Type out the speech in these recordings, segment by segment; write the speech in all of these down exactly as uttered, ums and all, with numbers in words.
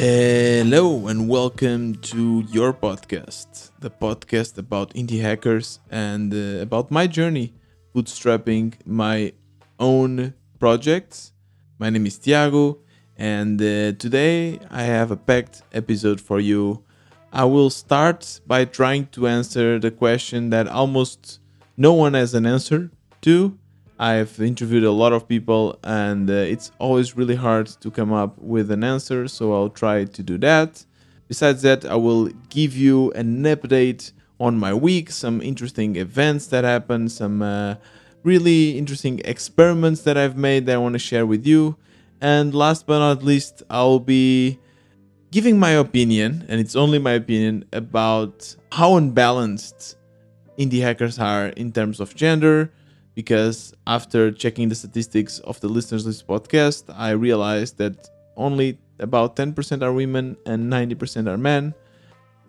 Hello and welcome to your podcast, the podcast about indie hackers and uh, about my journey bootstrapping my own projects. My name is Tiago and uh, today I have a packed episode for you. I will start by trying to answer the question that almost no one has an answer to. I've interviewed a lot of people and uh, it's always really hard to come up with an answer, so I'll try to do that. Besides that, I will give you an update on my week, some interesting events that happened, some uh, really interesting experiments that I've made that I want to share with you. And last but not least, I'll be giving my opinion, and it's only my opinion, about how unbalanced indie hackers are in terms of gender. Because after checking the statistics of the Listeners List podcast, I realized that only about ten percent are women and ninety percent are men.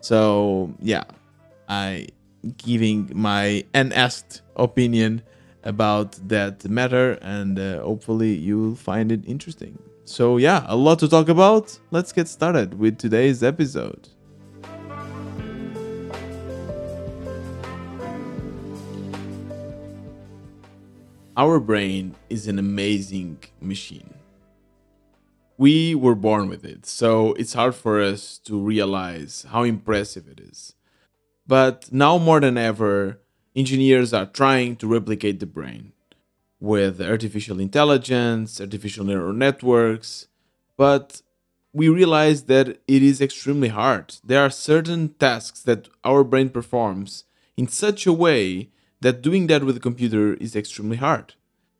So yeah, I giving my unasked opinion about that matter, and uh, hopefully you'll find it interesting. So yeah, a lot to talk about. Let's get started with today's episode. Our brain is an amazing machine. We were born with it, so it's hard for us to realize how impressive it is. But now more than ever, engineers are trying to replicate the brain with artificial intelligence, artificial neural networks, but we realize that it is extremely hard. There are certain tasks that our brain performs in such a way that doing that with a computer is extremely hard.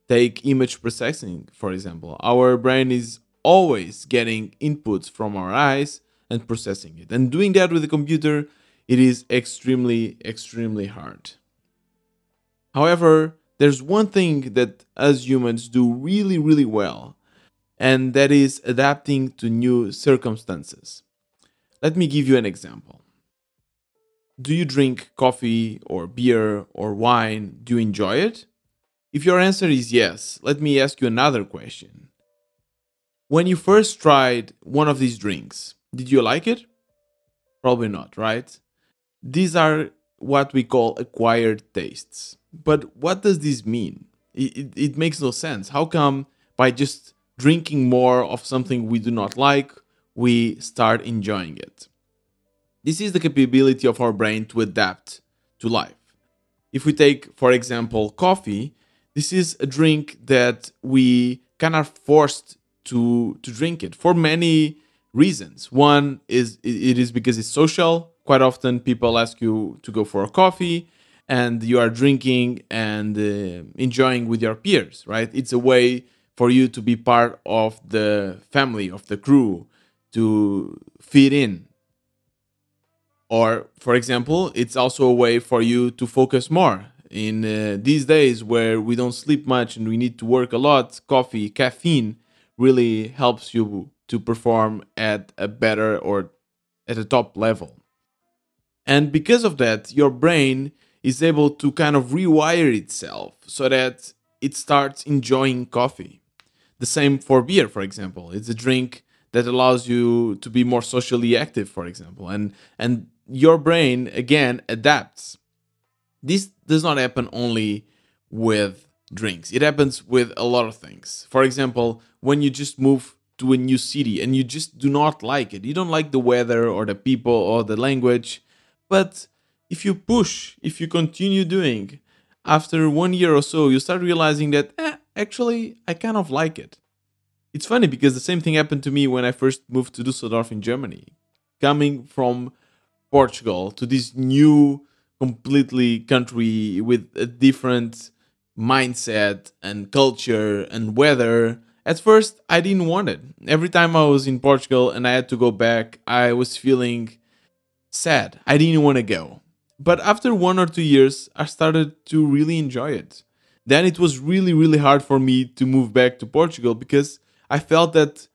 Take image processing, for example. Our brain is always getting inputs from our eyes and processing it. And doing that with a computer, it is extremely, extremely hard. However, there's one thing that us humans do really, really well, and that is adapting to new circumstances. Let me give you an example. Do you drink coffee or beer or wine? Do you enjoy it? If your answer is yes, let me ask you another question. When you first tried one of these drinks, did you like it? Probably not, right? These are what we call acquired tastes. But what does this mean? It, it, it makes no sense. How come by just drinking more of something we do not like, we start enjoying it? This is the capability of our brain to adapt to life. If we take, for example, coffee, this is a drink that we kind of forced to, to drink it for many reasons. One is it is because it's social. Quite often people ask you to go for a coffee and you are drinking and uh, enjoying with your peers, right? It's a way for you to be part of the family, of the crew, to fit in. Or, for example, it's also a way for you to focus more. In uh, these days where we don't sleep much and we need to work a lot, coffee, caffeine really helps you to perform at a better or at a top level. And because of that, your brain is able to kind of rewire itself so that it starts enjoying coffee. The same for beer, for example. It's a drink that allows you to be more socially active, for example. And, and your brain, again, adapts. This does not happen only with drinks. It happens with a lot of things. For example, when you just move to a new city and you just do not like it. You don't like the weather or the people or the language. But if you push, if you continue doing, after one year or so, you start realizing that, eh, actually, I kind of like it. It's funny because the same thing happened to me when I first moved to Düsseldorf in Germany. Coming from Portugal to this new, completely country with a different mindset and culture and weather, at first I didn't want it. Every time I was in Portugal and I had to go back, I was feeling sad. I didn't want to go. But after one or two years, I started to really enjoy it. Then it was really, really hard for me to move back to Portugal because I felt that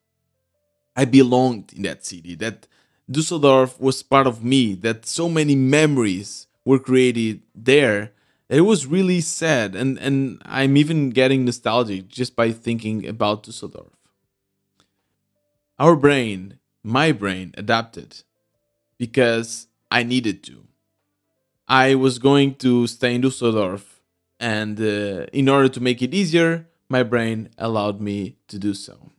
I belonged in that city, that Düsseldorf was part of me, that so many memories were created there. It was really sad, and, and I'm even getting nostalgic just by thinking about Düsseldorf. Our brain my brain adapted because I needed to. I was going to stay in Düsseldorf, and uh, in order to make it easier, my brain allowed me to do so.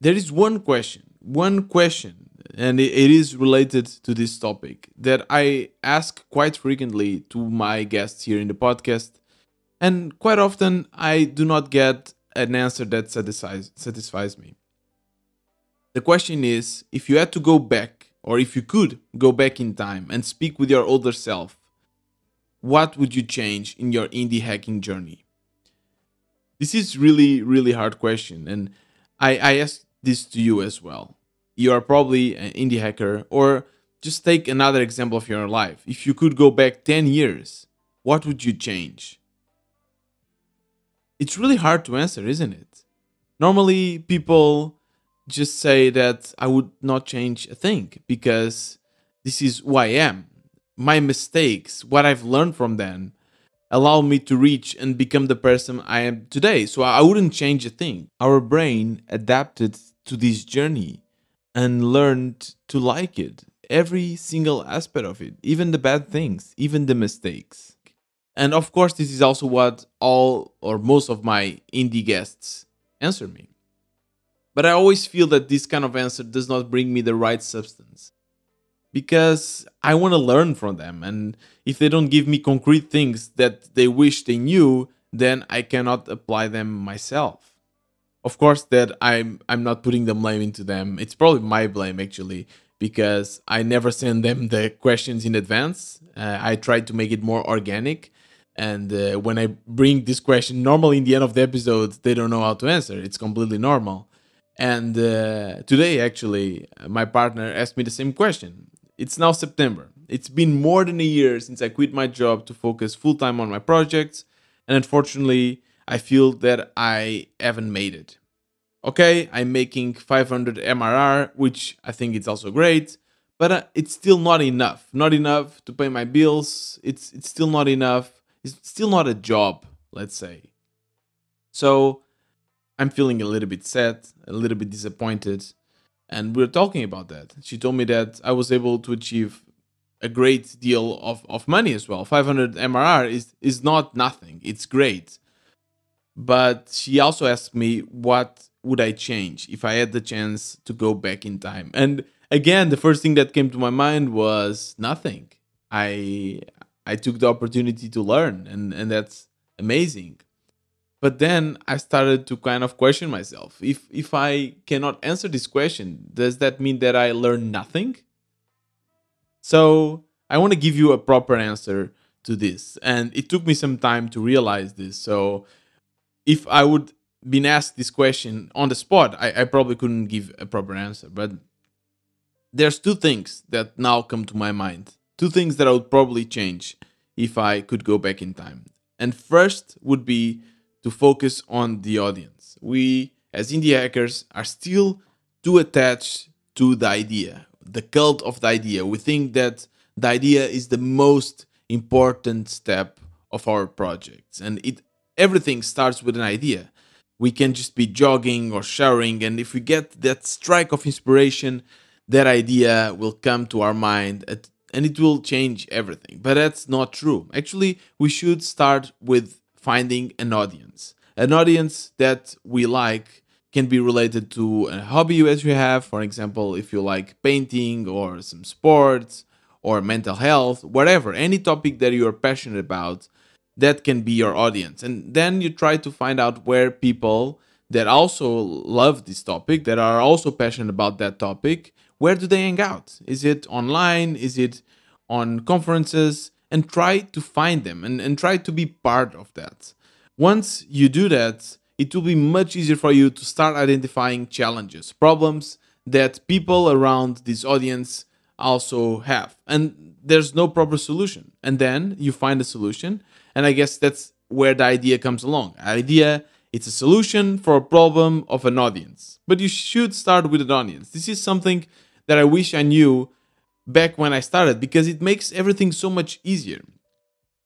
There is one question, one question, and it is related to this topic that I ask quite frequently to my guests here in the podcast, and quite often I do not get an answer that satisfies, satisfies me. The question is, if you had to go back, or if you could go back in time and speak with your older self, what would you change in your indie hacking journey? This is really, really hard question, and I, I ask this to you as well. You are probably an indie hacker, or just take another example of your life. If you could go back ten years, what would you change? It's really hard to answer, isn't it? Normally, people just say that I would not change a thing because this is who I am. My mistakes, what I've learned from them, allow me to reach and become the person I am today. So I wouldn't change a thing. Our brain adapted to this journey and learned to like it, every single aspect of it, even the bad things, even the mistakes. And of course, this is also what all or most of my indie guests answer me. But I always feel that this kind of answer does not bring me the right substance, because I want to learn from them. And if they don't give me concrete things that they wish they knew, then I cannot apply them myself. Of course, that I'm, I'm not putting the blame into them. It's probably my blame, actually, because I never send them the questions in advance. Uh, I try to make it more organic. And uh, when I bring this question, normally in the end of the episode, they don't know how to answer. It's completely normal. And uh, today, actually, my partner asked me the same question. It's now September. It's been more than a year since I quit my job to focus full-time on my projects. And unfortunately, I feel that I haven't made it. Okay, I'm making five hundred M R R, which I think it's also great. But uh, it's still not enough. Not enough to pay my bills. It's, it's still not enough. It's still not a job, let's say. So I'm feeling a little bit sad, a little bit disappointed, and we were talking about that. She told me that I was able to achieve a great deal of, of money as well. five hundred M R R is, is not nothing. It's great. But she also asked me, what would I change if I had the chance to go back in time? And again, the first thing that came to my mind was nothing. I I took the opportunity to learn, and, and that's amazing. But then I started to kind of question myself. If if I cannot answer this question, does that mean that I learned nothing? So I want to give you a proper answer to this. And it took me some time to realize this. So if I would been asked this question on the spot, I, I probably couldn't give a proper answer. But there's two things that now come to my mind. Two things that I would probably change if I could go back in time. And first would be to focus on the audience. We, as indie hackers, are still too attached to the idea, the cult of the idea. We think that the idea is the most important step of our projects, and it everything starts with an idea. We can just be jogging or showering, and if we get that strike of inspiration, that idea will come to our mind at, and it will change everything. But that's not true. Actually, we should start with finding an audience. An audience that we like can be related to a hobby as you have. For example, if you like painting or some sports or mental health, whatever, any topic that you are passionate about, that can be your audience. And then you try to find out where people that also love this topic, that are also passionate about that topic, where do they hang out? Is it online? Is it on conferences? And try to find them and, and try to be part of that. Once you do that, it will be much easier for you to start identifying challenges, problems that people around this audience also have. And there's no proper solution. And then you find a solution. And I guess that's where the idea comes along. Idea, it's a solution for a problem of an audience. But you should start with an audience. This is something that I wish I knew back when I started, because it makes everything so much easier.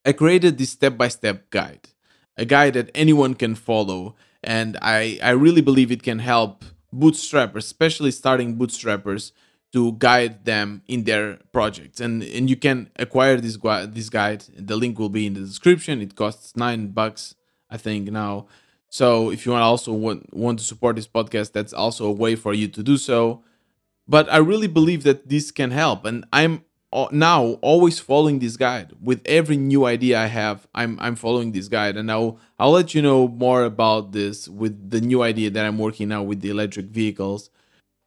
I created this step-by-step guide, a guide that anyone can follow, and I, I really believe it can help bootstrappers, especially starting bootstrappers, to guide them in their projects. And and you can acquire this gui- this guide. The link will be in the description. It costs nine bucks, I think, now. So if you want also want, want to support this podcast, that's also a way for you to do so. But I really believe that this can help. And I'm now always following this guide. With every new idea I have, I'm I'm following this guide. And I'll, I'll let you know more about this with the new idea that I'm working now with the electric vehicles.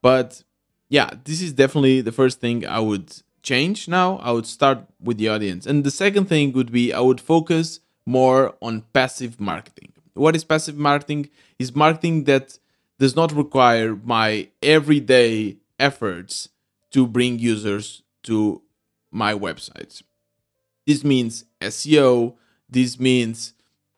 But yeah, this is definitely the first thing I would change now. I would start with the audience. And the second thing would be I would focus more on passive marketing. What is passive marketing? Is marketing that does not require my everyday efforts to bring users to my websites. This means S E O. This means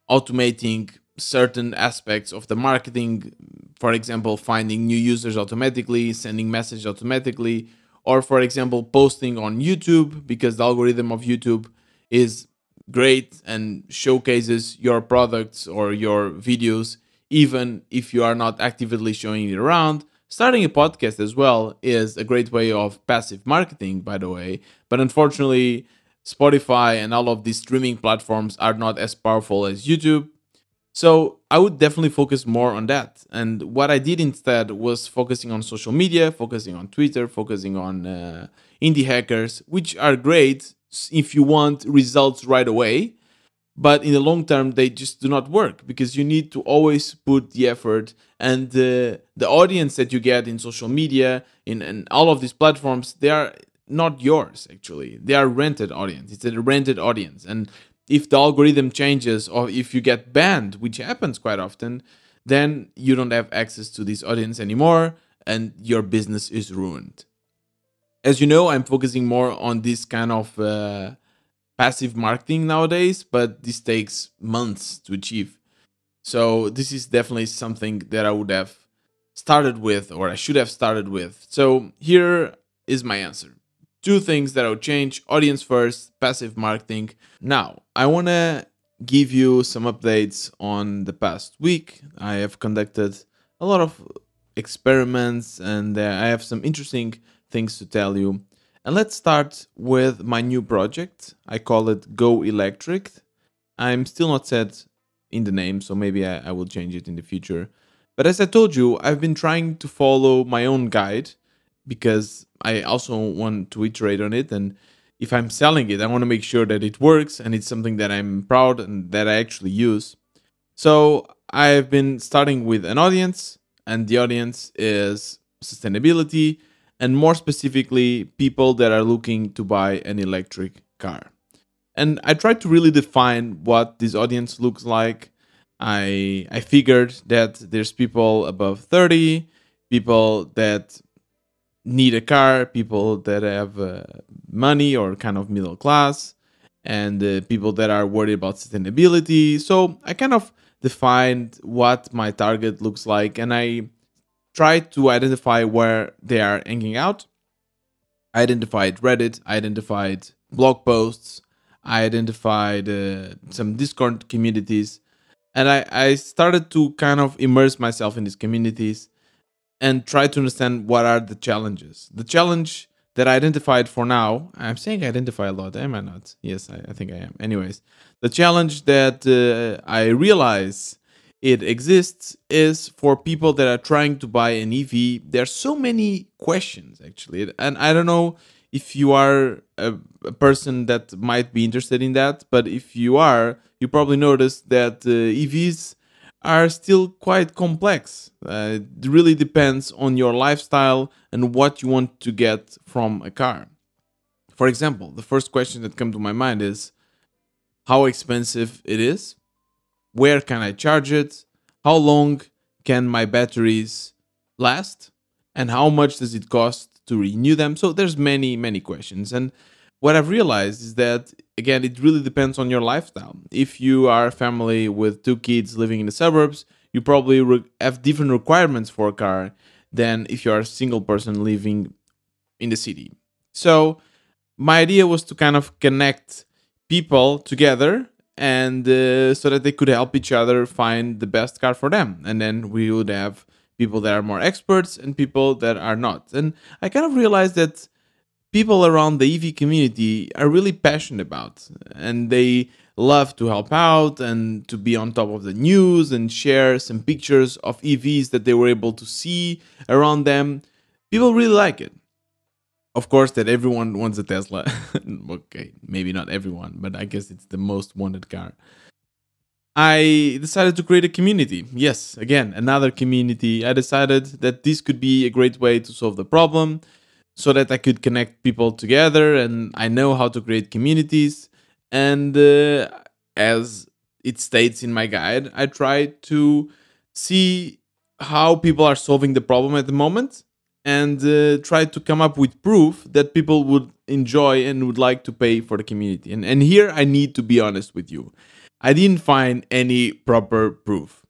automating certain aspects of the marketing. For example, finding new users automatically, sending messages automatically, or for example, posting on YouTube, because the algorithm of YouTube is great and showcases your products or your videos, even if you are not actively showing it around. Starting a podcast as well is a great way of passive marketing, by the way. But unfortunately, Spotify and all of these streaming platforms are not as powerful as YouTube. So I would definitely focus more on that. And what I did instead was focusing on social media, focusing on Twitter, focusing on uh, indie hackers, which are great if you want results right away. But in the long term, they just do not work, because you need to always put the effort, and uh, the audience that you get in social media, in, in all of these platforms, they are not yours, actually. They are rented audience. It's a rented audience. And if the algorithm changes, or if you get banned, which happens quite often, then you don't have access to this audience anymore and your business is ruined. As you know, I'm focusing more on this kind of uh, passive marketing nowadays, but this takes months to achieve. So this is definitely something that I would have started with, or I should have started with. So here is my answer. Two things that I would change: audience first, passive marketing. Now, I want to give you some updates on the past week. I have conducted a lot of experiments and uh, I have some interesting things to tell you. And let's start with my new project. I call it Go Electric. I'm still not set in the name, so maybe I, I will change it in the future. But as I told you, I've been trying to follow my own guide, because I also want to iterate on it, and if I'm selling it, I want to make sure that it works and it's something that I'm proud and that I actually use. So I've been starting with an audience, and the audience is sustainability, and more specifically, people that are looking to buy an electric car. And I tried to really define what this audience looks like. I I figured that there's people above thirty, people that need a car, people that have uh, money or kind of middle class, and uh, people that are worried about sustainability. So I kind of defined what my target looks like, and I tried to identify where they are hanging out. I identified Reddit, I identified blog posts, I identified uh, some Discord communities, and I, I started to kind of immerse myself in these communities and try to understand what are the challenges. The challenge that I identified for now, I'm saying I identify a lot, am I not? Yes, I, I think I am. Anyways, the challenge that uh, I realize it exists is for people that are trying to buy an E V. There are so many questions, actually. And I don't know if you are a, a person that might be interested in that, but if you are, you probably noticed that uh, E Vs are still quite complex. Uh, it really depends on your lifestyle and what you want to get from a car. For example, the first question that comes to my mind is how expensive it is, where can I charge it, how long can my batteries last, and how much does it cost to renew them. So there's many, many questions. And what I've realized is that, again, it really depends on your lifestyle. If you are a family with two kids living in the suburbs, you probably re- have different requirements for a car than if you are a single person living in the city. So my idea was to kind of connect people together, and uh, so that they could help each other find the best car for them. And then we would have people that are more experts and people that are not. And I kind of realized that people around the E V community are really passionate about, and they love to help out and to be on top of the news and share some pictures of E Vs that they were able to see around them. People really like it. Of course, that everyone wants a Tesla. Okay, maybe not everyone, but I guess it's the most wanted car. I decided to create a community. Yes, again, another community. I decided that this could be a great way to solve the problem, so that I could connect people together, and I know how to create communities. And uh, as it states in my guide, I try to see how people are solving the problem at the moment, and uh, try to come up with proof that people would enjoy and would like to pay for the community. And, and here I need to be honest with you. I didn't find any proper proof.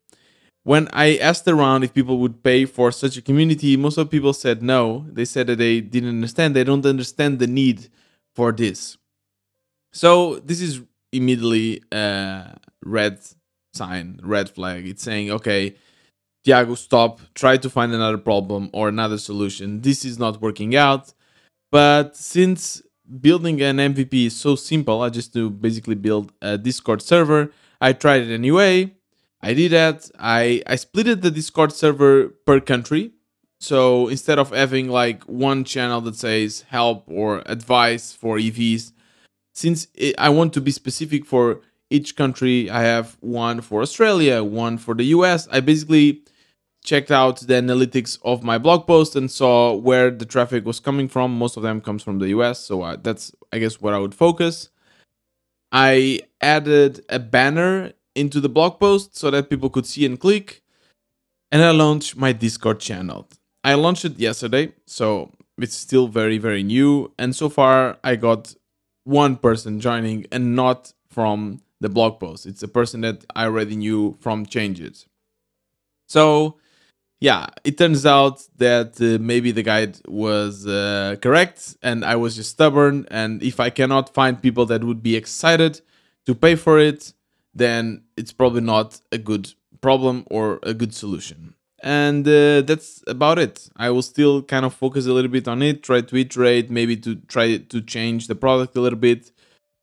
When I asked around if people would pay for such a community, most of the people said no. They said that they didn't understand. They don't understand the need for this. So this is immediately a red sign, red flag. It's saying, okay, Tiago, stop, try to find another problem or another solution. This is not working out. But since building an M V P is so simple, I just do basically build a Discord server. I tried it anyway. I did that. I, I splitted the Discord server per country. So instead of having like one channel that says help or advice for E Vs, since it, I want to be specific for each country, I have one for Australia, one for the U S. I basically checked out the analytics of my blog post and saw where the traffic was coming from. Most of them comes from the U S. So I, that's, I guess, what I would focus. I added a banner into the blog post so that people could see and click. And I launched my Discord channel. I launched it yesterday, so it's still very, very new. And so far I got one person joining, and not from the blog post. It's a person that I already knew from Changes. So yeah, it turns out that uh, maybe the guide was uh, correct, and I was just stubborn. And if I cannot find people that would be excited to pay for it, then it's probably not a good problem or a good solution. And uh, that's about it. I will still kind of focus a little bit on it, try to iterate, maybe to try to change the product a little bit,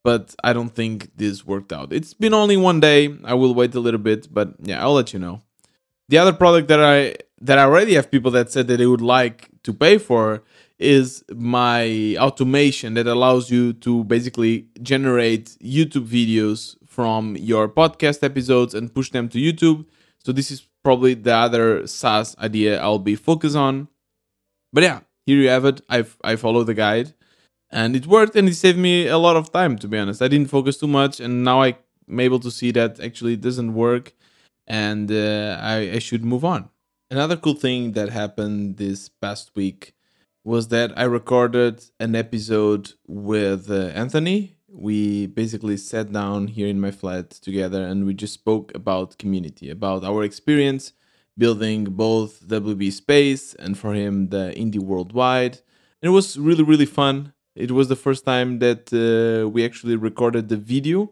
but I don't think this worked out. It's been only one day. I will wait a little bit, but yeah, I'll let you know. The other product that I that I already have people that said that they would like to pay for is my automation that allows you to basically generate YouTube videos from your podcast episodes and push them to YouTube. So this is probably the other SaaS idea I'll be focused on. But yeah, here you have it. I've, I followed the guide, and it worked, and it saved me a lot of time, to be honest. I didn't focus too much, and now I'm able to see that actually it doesn't work, and uh, I, I should move on. Another cool thing that happened this past week was that I recorded an episode with uh, Anthony. We basically sat down here in my flat together, and we just spoke about community, about our experience building both W B Space and, for him, the Indie Worldwide. And it was really, really fun. It was the first time that uh, we actually recorded the video,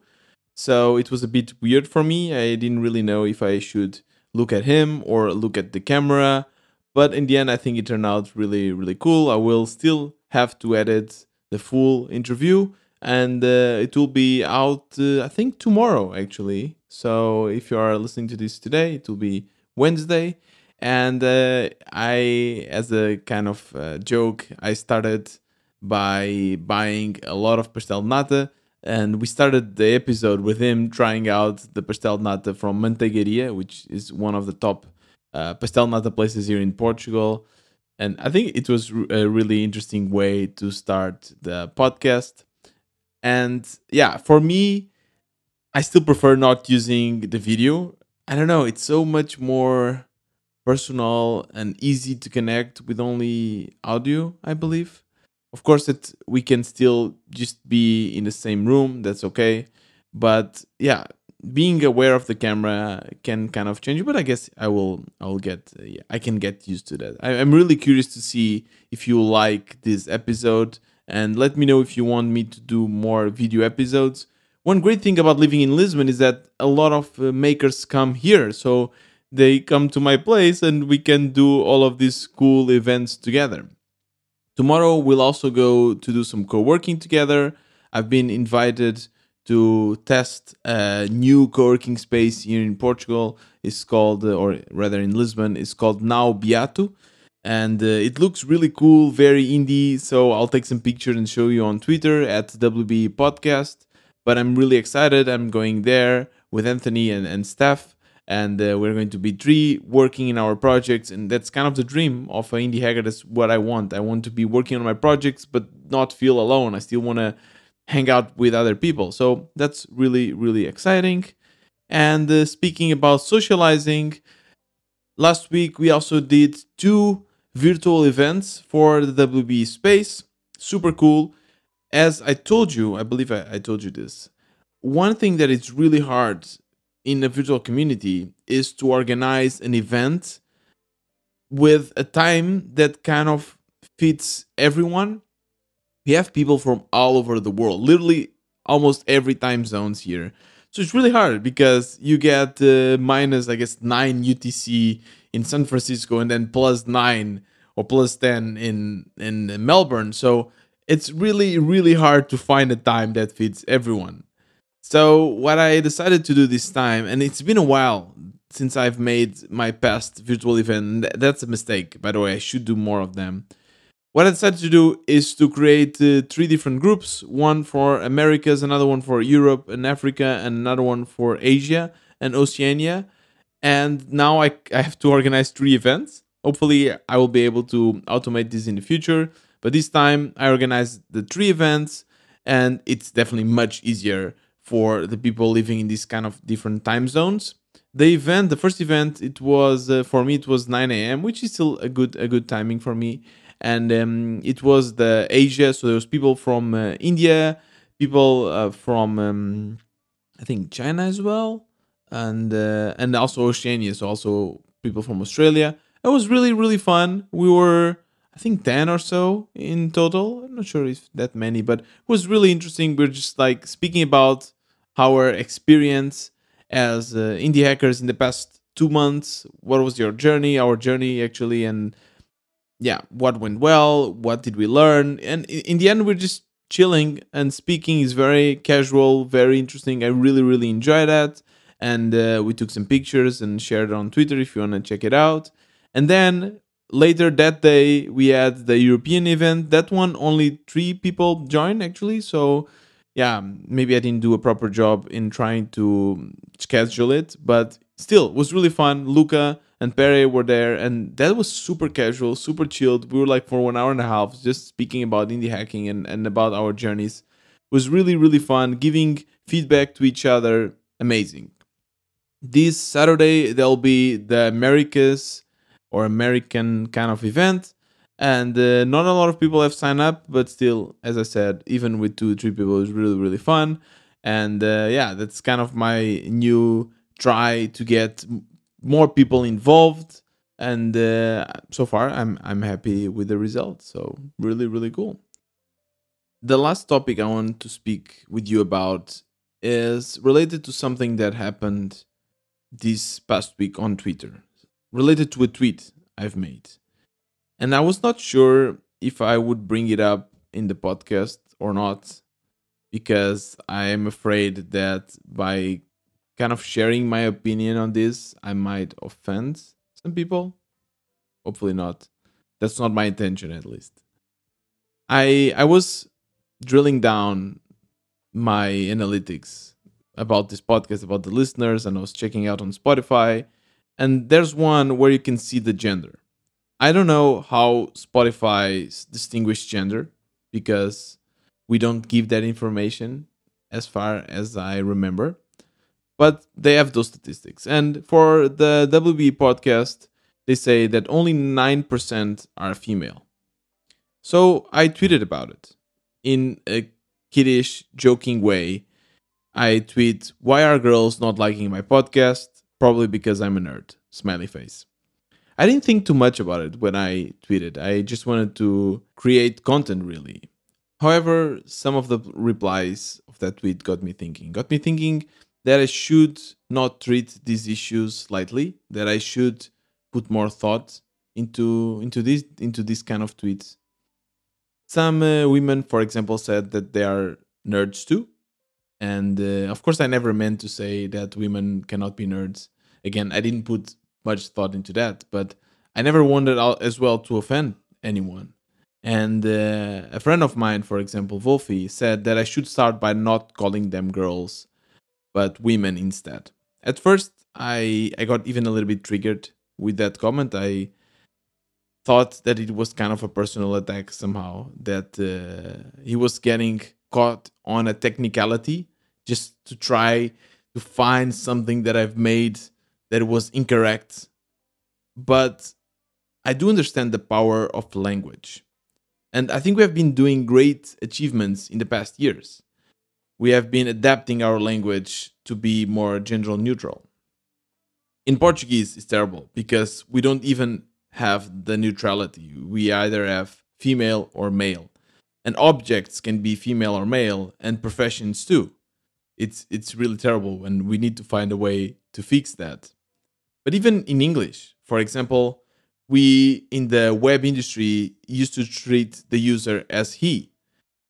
so it was a bit weird for me. I didn't really know if I should look at him or look at the camera, but in the end, I think it turned out really, really cool. I will still have to edit the full interview, and uh, it will be out uh, I think tomorrow actually. So if you are listening to this today, it will be Wednesday. And uh, I, as a kind of uh, joke, I started by buying a lot of pastel nata, and we started the episode with him trying out the pastel nata from Mantegueria, which is one of the top uh, pastel nata places here in Portugal. And I think it was a really interesting way to start the podcast. And yeah, for me, I still prefer not using the video. I don't know, it's so much more personal and easy to connect with only audio, I believe. Of course, that we can still just be in the same room, that's okay. But yeah, being aware of the camera can kind of change. But I guess I will, I'll get, uh, yeah, I can get used to that. I, I'm really curious to see if you like this episode. And let me know if you want me to do more video episodes. One great thing about living in Lisbon is that a lot of uh, makers come here. So they come to my place and we can do all of these cool events together. Tomorrow we'll also go to do some co-working together. I've been invited to test a new co-working space here in Portugal. It's called, or rather in Lisbon, it's called Nao Beato. And uh, it looks really cool, very indie. So I'll take some pictures and show you on Twitter at W B E Podcast. But I'm really excited. I'm going there with Anthony and, and Steph. And uh, we're going to be three working in our projects. And that's kind of the dream of an indie hacker. That's what I want. I want to be working on my projects, but not feel alone. I still want to hang out with other people. So that's really, really exciting. And uh, speaking about socializing, last week we also did two virtual events for the W B E Space. Super cool. As I told you, I believe I, I told you this, one thing that is really hard in a virtual community is to organize an event with a time that kind of fits everyone. We have people from all over the world, literally almost every time zones here. So it's really hard because you get uh, minus, I guess, nine U T C in San Francisco and then plus nine or plus ten in, in Melbourne. So it's really, really hard to find a time that fits everyone. So what I decided to do this time, and it's been a while since I've made my past virtual event. That's a mistake, by the way. I should do more of them. What I decided to do is to create uh, three different groups, one for Americas, another one for Europe and Africa, and another one for Asia and Oceania. And now I, I have to organize three events. Hopefully I will be able to automate this in the future. But this time I organized the three events, and it's definitely much easier for the people living in these kind of different time zones. The event, the first event, it was uh, for me it was nine a m, which is still a good a good timing for me. And um, it was the Asia, so there was people from uh, India, people uh, from um, I think China as well, and uh, and also Oceania, so also people from Australia. It was really really fun. We were, I think, ten or so in total. I'm not sure if that many, but it was really interesting. We're just like speaking about our experience as uh, indie hackers in the past two months. What was your journey? Our journey actually, and yeah, what went well? What did we learn? And in the end, we're just chilling and speaking is very casual, very interesting. I really, really enjoy that. And uh, we took some pictures and shared it on Twitter if you want to check it out. And then later that day, we had the European event. That one, only three people joined actually. So yeah, maybe I didn't do a proper job in trying to schedule it, but still, it was really fun. Luca and Pere were there, and that was super casual, super chilled. We were like for one hour and a half just speaking about indie hacking and, and about our journeys. It was really, really fun, giving feedback to each other. Amazing. This Saturday, there'll be the Americas or American kind of event, and uh, not a lot of people have signed up, but still, as I said, even with two, three people, it was really, really fun. And uh, yeah, that's kind of my new try to get more people involved, and uh, so far I'm I'm happy with the results. So really, really cool. The last topic I want to speak with you about is related to something that happened this past week on Twitter, related to a tweet I've made. And I was not sure if I would bring it up in the podcast or not, because I am afraid that by kind of sharing my opinion on this, I might offend some people. Hopefully not. That's not my intention, at least. I I was drilling down my analytics about this podcast, about the listeners, and I was checking out on Spotify. And there's one where you can see the gender. I don't know how Spotify distinguishes gender, because we don't give that information as far as I remember. But they have those statistics. And for the W B E podcast, they say that only nine percent are female. So I tweeted about it in a kiddish, joking way. I tweet, "Why are girls not liking my podcast? Probably because I'm a nerd." Smiley face. I didn't think too much about it when I tweeted. I just wanted to create content, really. However, some of the replies of that tweet got me thinking. Got me thinking that I should not treat these issues lightly, that I should put more thought into into this into this kind of tweets. Some uh, women, for example, said that they are nerds too. And uh, of course, I never meant to say that women cannot be nerds. Again, I didn't put much thought into that, but I never wanted as well to offend anyone. And uh, a friend of mine, for example, Wolfie, said that I should start by not calling them girls, but women instead. At first, I, I got even a little bit triggered with that comment. I thought that it was kind of a personal attack somehow, that uh, he was getting caught on a technicality just to try to find something that I've made that was incorrect. But I do understand the power of language. And I think we have been doing great achievements in the past years. We have been adapting our language to be more gender neutral. In Portuguese, it's terrible because we don't even have the neutrality. We either have female or male. And objects can be female or male, and professions too. It's it's really terrible, and we need to find a way to fix that. But even in English, for example, we in the web industry used to treat the user as he.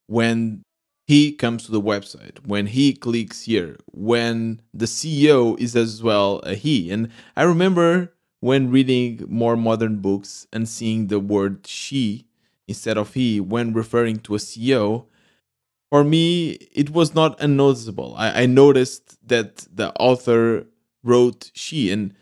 When he comes to the website, when he clicks here, when the C E O is as well a he. And I remember when reading more modern books and seeing the word she instead of he when referring to a C E O, for me, it was not unnoticeable. I, I noticed that the author wrote she, and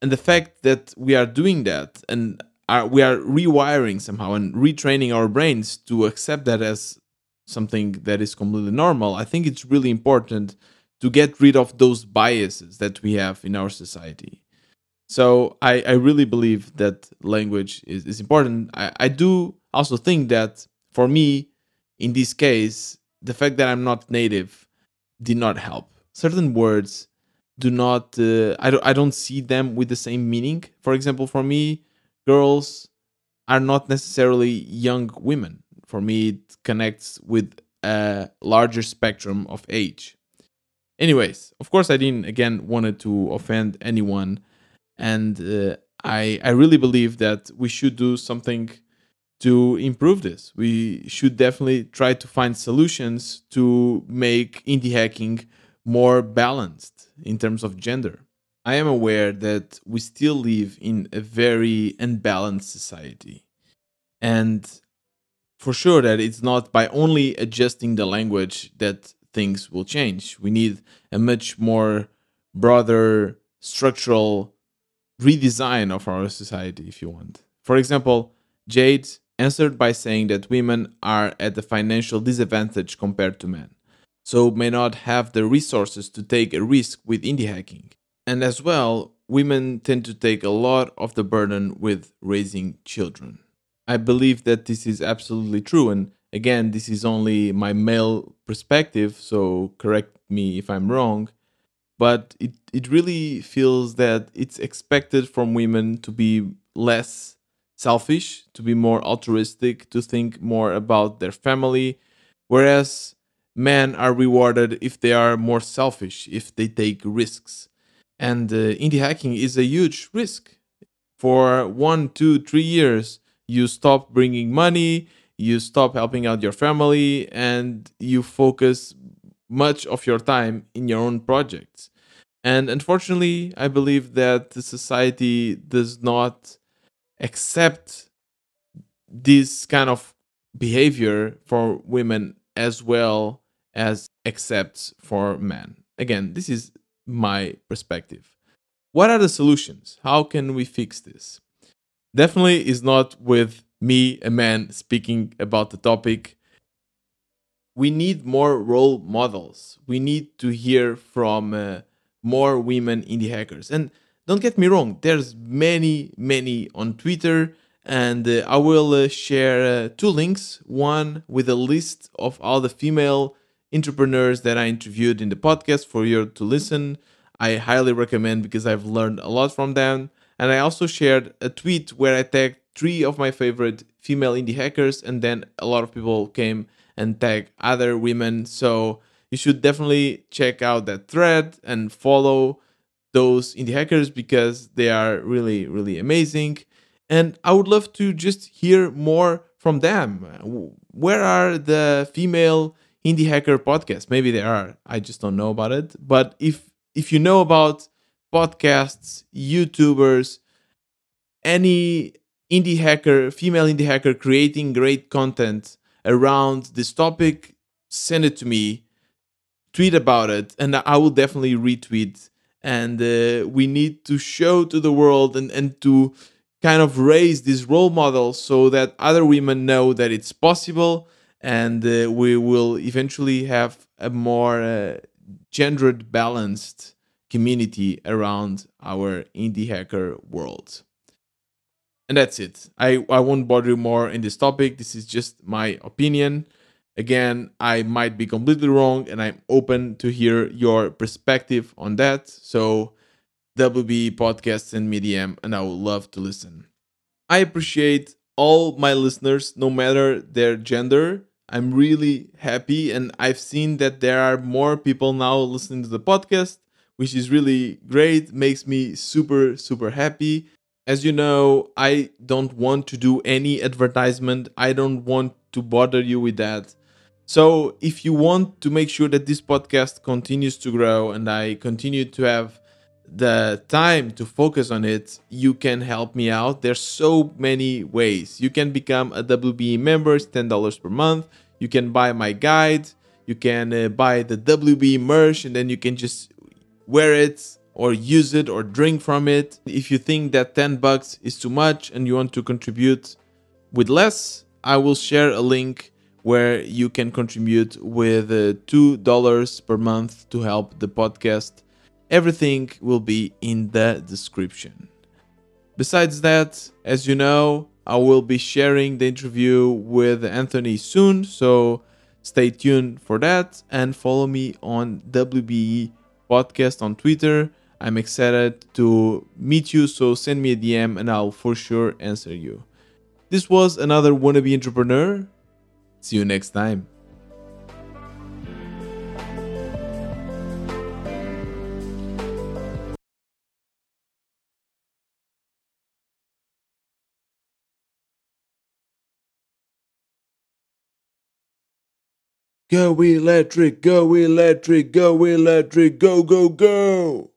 and the fact that we are doing that and are, we are rewiring somehow and retraining our brains to accept that as something that is completely normal, I think it's really important to get rid of those biases that we have in our society. So I, I really believe that language is, is important. I, I do also think that for me, in this case, the fact that I'm not native did not help. Certain words do not, uh, I, don't, I don't see them with the same meaning. For example, for me, girls are not necessarily young women. For me, it connects with a larger spectrum of age. Anyways, of course, I didn't, again, wanted to offend anyone. And uh, I, I really believe that we should do something to improve this. We should definitely try to find solutions to make indie hacking more balanced in terms of gender. I am aware that we still live in a very unbalanced society. And for sure that it's not by only adjusting the language that things will change. We need a much more broader structural redesign of our society, if you want. For example, Jade answered by saying that women are at a financial disadvantage compared to men, so may not have the resources to take a risk with indie hacking. And as well, women tend to take a lot of the burden with raising children. I believe that this is absolutely true, and again, this is only my male perspective, so correct me if I'm wrong, but it, it really feels that it's expected from women to be less selfish, to be more altruistic, to think more about their family, whereas men are rewarded if they are more selfish, if they take risks. And uh, indie hacking is a huge risk. For one, two, three years, you stop bringing money, you stop helping out your family, and you focus much of your time in your own projects. And unfortunately, I believe that the society does not accept this kind of behavior for women as well as accepts for men. Again, this is my perspective. What are the solutions? How can we fix this? Definitely is not with me, a man, speaking about the topic. We need more role models. We need to hear from uh, more women indie hackers. And don't get me wrong, there's many, many on Twitter, and uh, I will uh, share uh, two links, one with a list of all the female entrepreneurs that I interviewed in the podcast for you to listen. I highly recommend because I've learned a lot from them. And I also shared a tweet where I tagged three of my favorite female indie hackers, and then a lot of people came and tagged other women. So you should definitely check out that thread and follow those indie hackers because they are really, really amazing. And I would love to just hear more from them. Where are the female indie hacker podcasts? Maybe there are. I just don't know about it. But if if you know about podcasts, YouTubers, any indie hacker, female indie hacker creating great content around this topic, send it to me, tweet about it, and I will definitely retweet. And uh, we need to show to the world and, and to kind of raise these role models so that other women know that it's possible, and uh, we will eventually have a more uh, gendered balanced community around our indie hacker world. And that's it. I, I won't bother you more in this topic. This is just my opinion. Again, I might be completely wrong, and I'm open to hear your perspective on that. So W B E Podcast and Medium, and I would love to listen. I appreciate all my listeners, no matter their gender. I'm really happy, and I've seen that there are more people now listening to the podcast, which is really great. Makes me super, super happy. As you know, I don't want to do any advertisement. I don't want to bother you with that. So if you want to make sure that this podcast continues to grow and I continue to have the time to focus on it, you can help me out. There's so many ways. You can become a W B E member, it's ten dollars per month. You can buy my guide. You can uh, buy the W B E merch, and then you can just wear it or use it or drink from it. If you think that ten bucks is too much and you want to contribute with less, I will share a link where you can contribute with two dollars per month to help the podcast. Everything will be in the description. Besides that, as you know, I will be sharing the interview with Anthony soon, so stay tuned for that, and follow me on W B E Podcast on Twitter. I'm excited to meet you, so send me a D M and I'll for sure answer you. This was another wannabe entrepreneur. See you next time. Go electric, go electric, go electric, go, go, go!